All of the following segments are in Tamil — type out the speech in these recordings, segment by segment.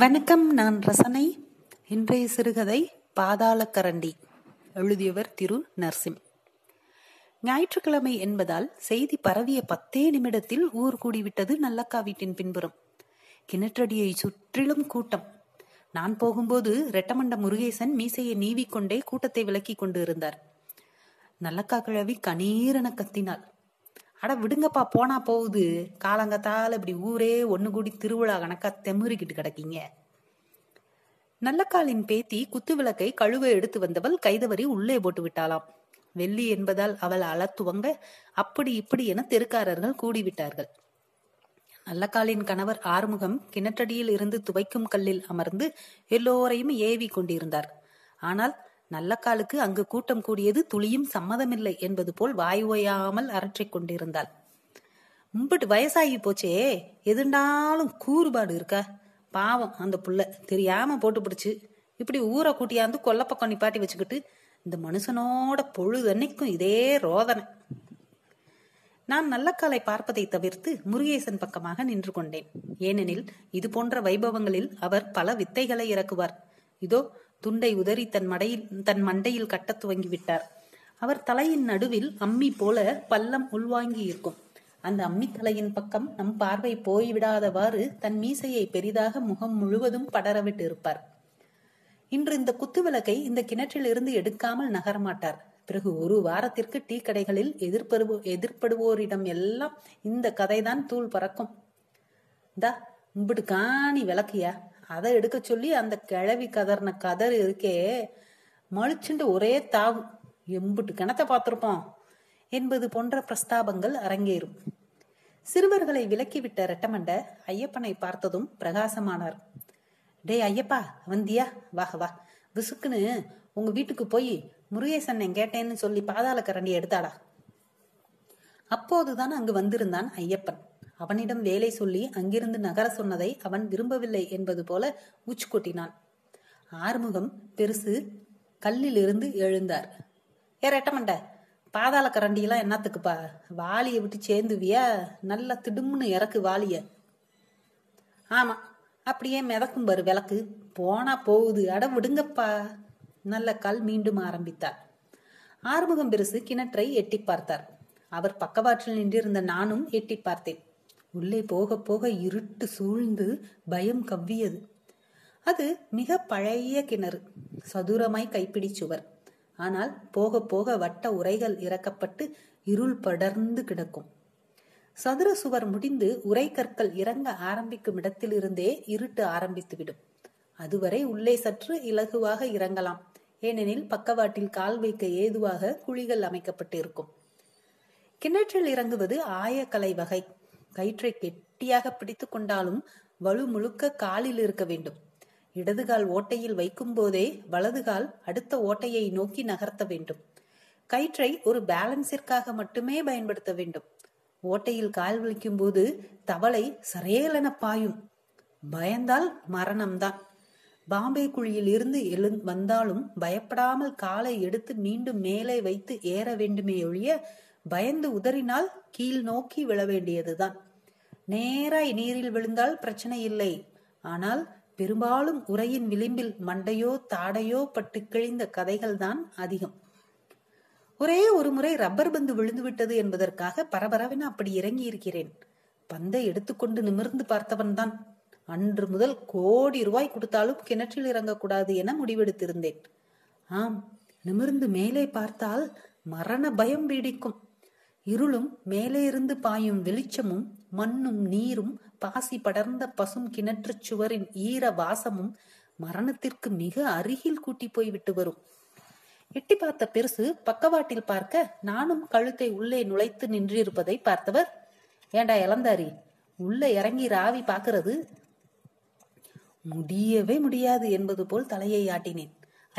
வணக்கம், நான் ரசனை. இன்றைய சிறுகதை பாதாளக்கரண்டி. எழுதியவர் திரு நர்சிம். ஞாயிற்றுக்கிழமை என்பதால் செய்தி பரவிய 10 நிமிடத்தில் ஊர் கூடிவிட்டது. நல்லக்கா வீட்டின் பின்புறம் கிணற்றடியை சுற்றிலும் கூட்டம். நான் போகும்போது ரெட்டமண்ட முருகேசன் மீசையை நீவிக்கொண்டே கூட்டத்தை விலக்கி கொண்டு இருந்தார். நல்லக்கா கிழவி கணீரென கத்தினாள், அட விடுங்கப்பா, போனா போகுது, காலங்கத்தால் இப்படி ஊரே ஒன்று கூடி திருவிழா கணக்கா தெமுறிக்கிட்டு கிடக்கீங்க. நல்லக்காலின் பேத்தி குத்து விளக்கை கழுவ எடுத்து வந்தவள் கைதவறி உள்ளே போட்டு விட்டாளாம். வெள்ளி என்பதால் அவள் அலத்துவங்க அப்படி இப்படி என தெருக்காரர்கள் கூடிவிட்டார்கள். நல்லக்காலின் கணவர் ஆறுமுகம் கிணற்றடியில் இருந்து துவைக்கும் கல்லில் அமர்ந்து எல்லோரையும் ஏவி கொண்டிருந்தார். ஆனால் நல்லக்காலுக்கு அங்கு கூட்டம் கூடியது துளியும் சம்மதமில்லை என்பது போல் வாய் ஓயாமல் அரற்றிக் கொண்டிருந்தாள். மும்பிட்டு வயசாகி போச்சே, எதுண்டாலும் கூறுபாடு இருக்கா, பாவம் அந்த புள்ள தெரியாம போட்டு பிடிச்சு இப்படி ஊரை கூட்டியாந்து கொல்லப்பக்கம் நிப்பாட்டி வச்சுக்கிட்டு இந்த மனுஷனோட பொழுதன்னைக்கும் இதே ரோதனை. நான் நல்லக்காலை பார்ப்பதை தவிர்த்து முருகேசன் பக்கமாக நின்று கொண்டேன். ஏனெனில் இது போன்ற வைபவங்களில் அவர் பல வித்தைகளை இறக்குவார். இதோ துண்டை உதறி தன் மண்டையில் கட்டத் துவங்கிவிட்டார். அவர் தலையின் நடுவில் அம்மி போல பள்ளம் உள்வாங்கி இருக்கும். அந்த அம்மி தலையின் பக்கம் நம் பார்வை போய்விடாதவாறு தன் மீசையை பெரிதாக முகம் முழுவதும் படரவிட்டு இருப்பார். இன்று இந்த குத்துவிளக்கை இந்த கிணற்றில் இருந்து எடுக்காமல் நகரமாட்டார். பிறகு ஒரு வாரத்திற்கு டீ கடைகளில் எதிர்படுவோரிடம் எல்லாம் இந்த கதைதான் தூள் பறக்கும். தா இப்படி காணி விளக்கியா, அதை எடுக்க சொல்லி அந்த கிழவி கதர்ன கதர் இருக்கே, மலிச்சுண்டு ஒரே தாவு, எம்புட்டு கிணத்தை பார்த்திருப்போம் என்பது போன்ற பிரஸ்தாபங்கள் அரங்கேறும். சிறுவர்களை விலக்கிவிட்ட ரெட்டமண்ட ஐயப்பனை பார்த்ததும் பிரகாசமானார். டே ஐயப்பா, வந்தியா, வா வா, விசுக்குன்னு உங்க வீட்டுக்கு போய் முருகேசன் கேட்டேன்னு சொல்லி பாதாள கரண்டி எடுத்தாடா. அப்போதுதான் அங்கு வந்திருந்தான் ஐயப்பன். அவனிடம் வேலை சொல்லி அங்கிருந்து நகர சொன்னதை அவன் விரும்பவில்லை என்பது போல உச்சு கொட்டினான். ஆறுமுகம் பெருசு கல்லிலிருந்து எழுந்தார். ஏ ரெட்டமண்ட, பாதாள கரண்டியெல்லாம் என்னத்துக்குப்பா, வாலியை விட்டு சேர்ந்துவியா, நல்லா திடும்னு இறக்கு வாலிய. ஆமா, அப்படியே மிதக்கும் பாரு விளக்கு, போனா போகுது, அட விடுங்கப்பா. நல்ல கால் மீண்டும் ஆரம்பித்தார். ஆறுமுகம் பெருசு கிணற்றை எட்டி பார்த்தார். அவர் பக்கவாற்றில் நின்றிருந்த நானும் எட்டி பார்த்தேன். உள்ளே போக போக இருட்டு சூழ்ந்து பயம் கவ்வியது. அது மிக பழைய கிணறு, சதுரமாய் கைப்பிடி சுவர். ஆனால் போக போக வட்ட உரைகள் இறக்கப்பட்டு இருள் படர்ந்து கிடக்கும். சதுர சுவர் முடிந்து உரை கற்கள் இறங்க ஆரம்பிக்கும் இடத்திலிருந்தே இருட்டு ஆரம்பித்துவிடும். அதுவரை உள்ளே சற்று இலகுவாக இறங்கலாம். ஏனெனில் பக்கவாட்டில் கால் வைக்க ஏதுவாக குழிகள் அமைக்கப்பட்டு இருக்கும். கிணற்றில் இறங்குவது ஆயக்கலை வகை. கயிற்றை கெட்டியாக பிடித்து கொண்டாலும் வலு முழுக்க காலில் இருக்க வேண்டும். இடதுகால் ஓட்டையில் வைக்கும் போதே வலதுகால் அடுத்த ஓட்டையை நோக்கி நகர்த்த வேண்டும். கயிற்றை ஒரு பேலன்ஸிற்காக மட்டுமே பயன்படுத்த வேண்டும். ஓட்டையில் கால் வைக்கும் போது தவளை சரேலென பாயும். பயந்தால் மரணம்தான். பாம்பே குழியில் இருந்து வந்தாலும் பயப்படாமல் காலை எடுத்து மீண்டும் மேலே வைத்து ஏற வேண்டுமே ஒழிய பயந்து உதறினால் கீழ் நோக்கி விழ வேண்டியதுதான். நேராய் நீரில் விழுந்தால் பிரச்சனை இல்லை. ஆனால் பெரும்பாலும் உரையின் விளிம்பில் மண்டையோ தாடையோ பட்டு கிழிந்த கதைகள் தான் அதிகம். ஒரே ஒரு முறை ரப்பர் பந்து விழுந்துவிட்டது என்பதற்காக பரபரவென அப்படி இறங்கி இருக்கிறேன். பந்தை எடுத்துக்கொண்டு நிமிர்ந்து பார்த்தவன் தான். அன்று முதல் ₹1,00,00,000 கொடுத்தாலும் கிணற்றில் இறங்கக்கூடாது என முடிவெடுத்திருந்தேன். ஆம், நிமிர்ந்து மேலே பார்த்தால் மரண பயம் பீடிக்கும். இருளும் மேலே இருந்து பாயும் வெளிச்சமும் மண்ணும் நீரும் பாசி படர்ந்த பசும் கிணற்று சுவரின் ஈர வாசமும் மரணத்திற்கு மிக அருகில் கூட்டி போய்விட்டு வரும். எட்டி பார்த்த பெருசு பக்கவாட்டில் பார்க்க நானும் கழுத்தை உள்ளே நுழைத்து நின்றிருப்பதை பார்த்தவர், ஏண்டா இளந்தாரி, உள்ள இறங்கி ராவி பார்க்கறது முடியவே முடியாது என்பது போல் தலையை ஆட்டினேன்.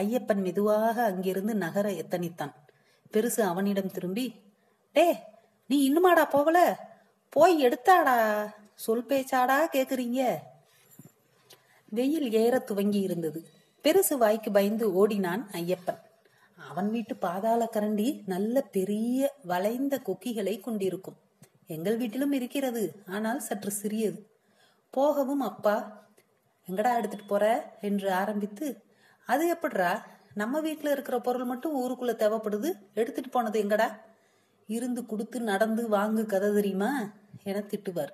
ஐயப்பன் மெதுவாக அங்கிருந்து நகர எத்தனித்தான். பெருசு அவனிடம் திரும்பி, டே நீ இன்னுமாடா போகல, போய் எடுத்தாடா, சொல் பேச்சாடா கேக்குறீங்க. வெயில் ஏற துவங்கி இருந்தது. பெருசு வாய்க்கு பயந்து ஓடினான் ஐயப்பன். அவன் வீட்டு பாதாள கரண்டி நல்ல பெரிய வளைந்த கொக்கிகளை கொண்டிருக்கும். எங்கள் வீட்டிலும் இருக்கிறது, ஆனால் சற்று சிறியது. போகவும் அப்பா எங்கடா எடுத்துட்டு போற என்று ஆரம்பித்து, அது எப்படிரா நம்ம வீட்டுல இருக்கிற பொருள் மட்டும் ஊருக்குள்ள தேவைப்படுது, எடுத்துட்டு போனது எங்கடா, இருந்து கொடுத்து நடந்து வாங்கு கதை தெரியுமா என திட்டுவார்.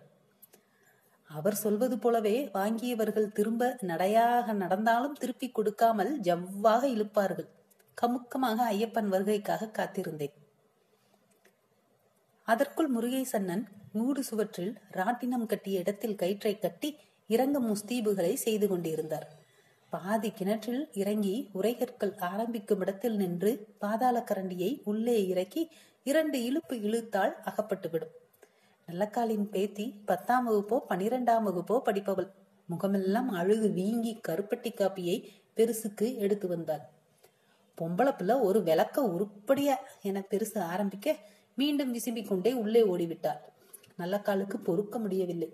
அவர் சொல்வது போலவே வாங்கியவர்கள் திரும்ப நடையாக நடந்தாலும் திருப்பி கொடுக்காமல் ஜவ்வாக இழுப்பார்கள். கமுக்கமாக ஐயப்பன் வருகைக்காக காத்திருந்தேன். அதற்குள் முருகேசன்னன் மூடு சுவற்றில் ராட்டினம் கட்டிய இடத்தில் கயிற்றை கட்டி இறங்க முஸ்தீபுகளை செய்து கொண்டிருந்தார். பாதி கிணற்றில் இறங்கி உரைகற்கள் ஆரம்பிக்கும் இடத்தில் நின்று பாதாளக்கரண்டியை உள்ளே இறக்கி 2 இழுப்பு இழுத்தால் அகப்பட்டுவிடும். நல்லக்காலின் பேத்தி 10ஆம் வகுப்போ 12ஆம் வகுப்போ படிப்பவள். முகமெல்லாம் அழுது வீங்கி கருப்பட்டி காப்பியை பெருசுக்கு எடுத்து வந்தாள். பொம்பளை பிள்ளை ஒரு விளக்க உருப்படியா என பெருசு ஆரம்பிக்க மீண்டும் விசும்பிக் கொண்டே உள்ளே ஓடிவிட்டாள். நல்லக்காலுக்கு பொறுக்க முடியவில்லை.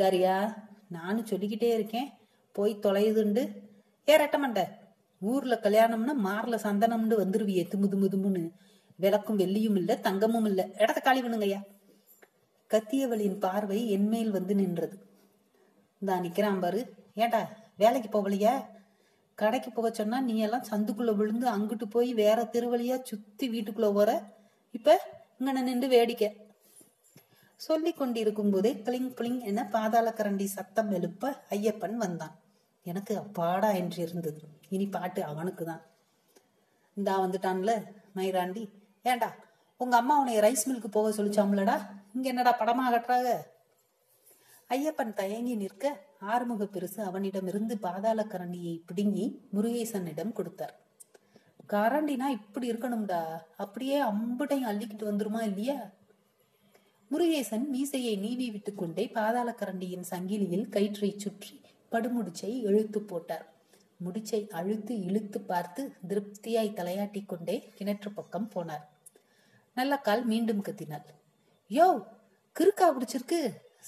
தாரியா, நானும் சொல்லிக்கிட்டே இருக்கேன், போய் தொலையுதுண்டு. ஏ ரெட்டமண்ட, ஊர்ல கல்யாணம்னு மார்ல சந்தனம்னு வந்துருவியே துமுதுமுதுமுன்னு, விளக்கும் வெள்ளியும் இல்ல தங்கமும் இல்ல, இடத்த காலி பண்ணுங்கய்யா. கத்தியவளின் பார்வை என்மேல் வந்து நின்றது. தான் நிக்கிறான் பாரு, ஏண்டா வேலைக்கு போவலையா? கடைக்கு போக சொன்னா நீ எல்லாம் சந்துக்குள்ள விழுந்து அங்கிட்டு போய் வேற திருவழியா சுத்தி வீட்டுக்குள்ள போற, இப்ப இங்கன நின்று வேடிக்கை. சொல்லி கொண்டிருக்கும் போதே கிளிங் கிளிங் என பாதாளக்கரண்டி சத்தம் எழுப்ப ஐயப்பன் வந்தான். எனக்கு அப்பாடா என்று இருந்தது. இனி பாட்டு அவனுக்கு தான். இந்தா வந்துட்டான்ல மயிராண்டி. ஏண்டா உங்க அம்மா உன்னை ரைஸ் மில்லுக்கு போக சொல்லிச்சாம்லடா, இங்க என்னடா படமாகட்டுறாங்க? ஐயப்பன் தயங்கி நிற்க ஆறுமுக பெருசு அவனிடமிருந்து பாதாளக்கரண்டியை பிடுங்கி முருகேசனிடம் கொடுத்தார். கரண்டினா இப்படி இருக்கணும்டா, அப்படியே அம்புடையும் அள்ளிக்கிட்டு வந்துருமா இல்லையா? முருகேசன் மீசையை நீவி விட்டு கொண்டே பாதாளக்கரண்டியின் சங்கிலியில் கயிற்றை சுற்றி படுமுடிச்சை இழுத்து போட்டார். முடிச்சை அழுத்து இழுத்து பார்த்து திருப்தியாய் தலையாட்டி கொண்டே கிணற்று பக்கம் போனார். நல்லக்கால் மீண்டும் கத்தினாள். யோ, கிறுக்கா பிடிச்சிருக்கு,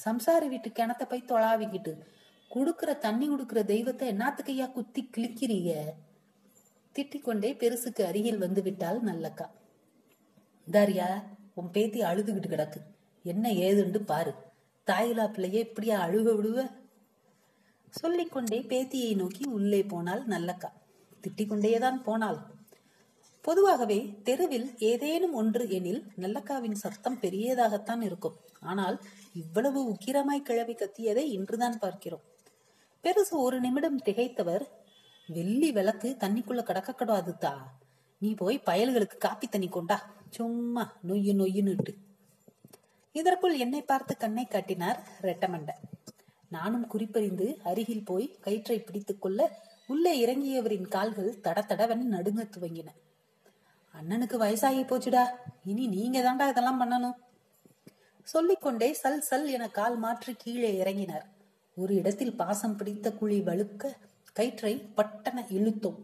சம்சாரி வீட்டு கிணத்தை போய் தொழாவிக்கிட்டு குடுக்கிற தண்ணி குடுக்கிற தெய்வத்தை என்னத்துக்கையா குத்தி கிளிக்கிறீங்க? திட்டிக் கொண்டே பெருசுக்கு அருகில் வந்து விட்டாள் நல்லக்கா. தாரியா, உன் பேத்தி அழுதுகிட்டு கிடக்கு, என்ன ஏதுண்டு பாரு, தாயிலா பிள்ளையே இப்படியா அழுக விடுவ? சொல்லிக்கொண்டே பேத்தியை நோக்கி உள்ளே போனாள் நல்லக்கா. திட்டிக்கொண்டேதான் போனாள். பொதுவாகவே தெருவில் ஏதேனும் ஒன்று எனில் நல்லக்காவின் சத்தம் பெரியதாகத்தான் இருக்கும். ஆனால் இவ்வளவு உக்கிரமாய் கிளவி கத்தியதை இன்றுதான் பார்க்கிறோம். பெருசு 1 நிமிடம் திகைத்தவர், வெள்ளி விளக்கு தண்ணிக்குள்ள கடக்கக்கூடாதுதா, நீ போய் பயல்களுக்கு காப்பி தண்ணி கொண்டா, சும்மா நொய்யு நொய்யுன்னுட்டு. இதற்குள் என்னை பார்த்து கண்ணை காட்டினார் ரெட்டமண்ட. நானும் குறிப்பறிந்து அருகில் போய் கயிற்றை பிடித்துக் கொள்ள உள்ளே இறங்கியவரின் கால்கள் தடத்தடவன் நடுங்க துவங்கின. அண்ணனுக்கு வயசாகி போச்சுடா, இனி நீங்க தாண்டா இதெல்லாம் பண்ணணும் சொல்லிக்கொண்டே சல் சல் என கால் மாற்றி கீழே இறங்கினார். ஒரு இடத்தில் பாசம் பிடித்த குழி வழுக்க கயிற்றை பட்டன இழுத்தோம்.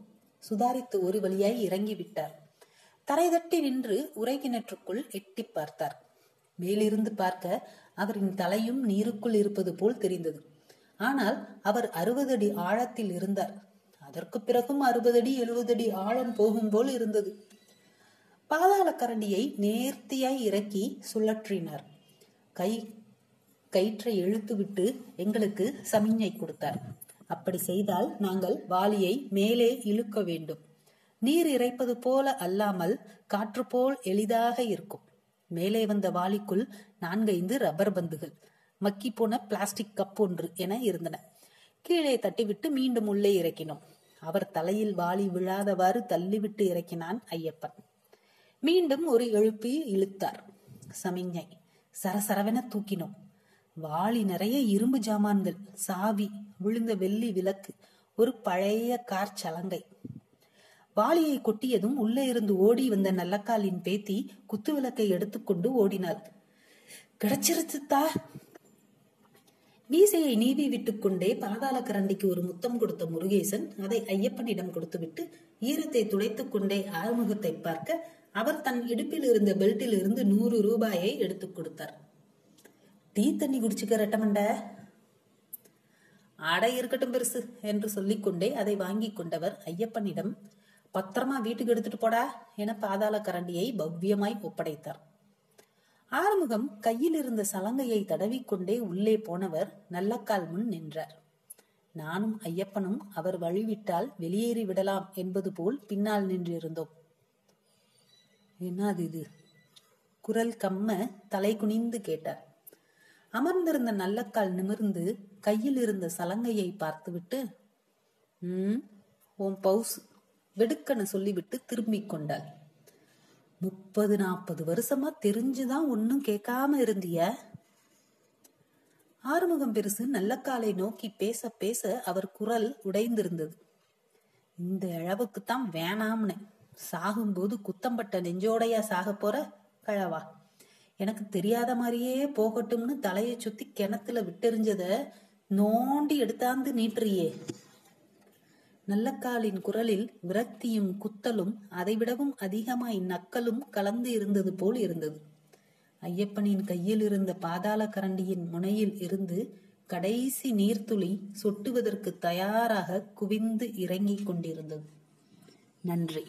சுதாரித்து ஒரு வழியாய் இறங்கிவிட்டார். தரை தட்டி நின்று உரை கிணற்றுக்குள் எட்டி பார்த்தார். மேலிருந்து பார்க்க அவரின் தலையும் நீருக்குள் இருப்பது போல் தெரிந்தது. ஆனால் அவர் 60 அடி ஆழத்தில் இருந்தார். அதற்கு பிறகும் 60 அடி 70 அடி ஆழம் போகும் போல் இருந்தது. பாதாளக்கரண்டியை நேர்த்தியாய் இறக்கி சுழற்றினார். கயிற்றை இழுத்துவிட்டு எங்களுக்கு சமிஞ்சை கொடுத்தார். அப்படி செய்தால் நாங்கள் வாளியை மேலே இழுக்க வேண்டும். நீர் இறைப்பது போல அல்லாமல் காற்று போல் எளிதாக இருக்கும். மேலே வந்த வாளிக்குள் 4-5 ரப்பர் பந்துகள், மக்கி போன பிளாஸ்டிக் கப் ஒன்று என இருந்தன. கீழே தட்டிவிட்டு மீண்டும் உள்ளே இறக்கினோம். அவர் தலையில் வாளி விழாதவாறு தள்ளிவிட்டு இறக்கினான் ஐயப்பன். மீண்டும் ஒரு எழுப்பி இழுத்தார். சமிஞ்சை சரசரவென தூக்கினோம். வாளி நிறைய இரும்பு ஜாமான்கள், சாவி, விழுந்த வெள்ளி விளக்கு, ஒரு பழைய கார் சலங்கை. வாளியை கொட்டியதும் உள்ளே இருந்து ஓடி வந்த நல்லக்காலின் பேத்தி குத்து விளக்கை எடுத்துக்கொண்டு ஓடினாள். கிடைச்சிருச்சுதா! மீசையை நீவி விட்டுக்கொண்டே பாதாளக்கரண்டிக்கு ஒரு முத்தம் கொடுத்த முருகேசன் அதை ஐயப்பனிடம் கொடுத்துவிட்டு ஈரத்தை துடைத்துக் கொண்டே ஆறுமுகத்தை பார்க்க அவர் தன் இடுப்பில் இருந்த பெல்ட்டில் இருந்து 100 ரூபாயை எடுத்துக் கொடுத்தார். டீ தண்ணி குடிச்சுக்க ரெட்டமண்ட. ஆடை இருக்கட்டும் பெருசு என்று சொல்லிக்கொண்டே அதை வாங்கி கொண்டவர் ஐயப்பனிடம், பத்திரமா வீட்டுக்கு எடுத்துட்டு போடா என பாதாளக்கரண்டியை பவ்யமாய் ஒப்படைத்தார். ஆறுமுகம் கையில் இருந்த சலங்கையை தடவிக்கொண்டே உள்ளே போனவர் நல்லக்கால் முன் நின்றார். நானும் ஐயப்பனும் அவர் வழிவிட்டால் வெளியேறி விடலாம் என்பது போல் பின்னால் நின்றிருந்தோம். என்னது இது? குரல் கம்ம தலை குனிந்து கேட்டார். அமர்ந்திருந்த நல்லக்கால் நிமிர்ந்து கையில் இருந்த சலங்கையை பார்த்துவிட்டு, ஓம் பவுஸ் வெடுக்கன சொல்லிவிட்டு திரும்பிக் கொண்டாள். 30-40 வருஷமா தெரிஞ்சுதான் ஒன்னும் கேட்காம இருந்திய. ஆறுமுகம் பெருசு நல்லக்காலை நோக்கி பேச பேச அவர் குரல் உடைந்திருந்தது. இந்த அளவுக்குத்தான் வேணாம்னு சாகும்போது குத்தம்பட்ட நெஞ்சோடையா சாக போற கழவா, எனக்கு தெரியாத மாதிரியே போகட்டும்னு தலையை சுத்தி கிணத்துல விட்டெறிஞ்சத நோண்டி எடுத்தாந்து நீட்டுறியே. நல்லக்காலின் குரலில் விரக்தியும் குத்தலும் அதைவிடவும் அதிகமாய் நக்கலும் கலந்து இருந்தது போல் இருந்தது. ஐயப்பனின் கையில் இருந்த பாதாளக்கரண்டியின் முனையில் இருந்து கடைசி நீர்த்துளி சொட்டுவதற்கு தயாராக குவிந்து இறங்கிக் கொண்டிருந்தது. நன்றி.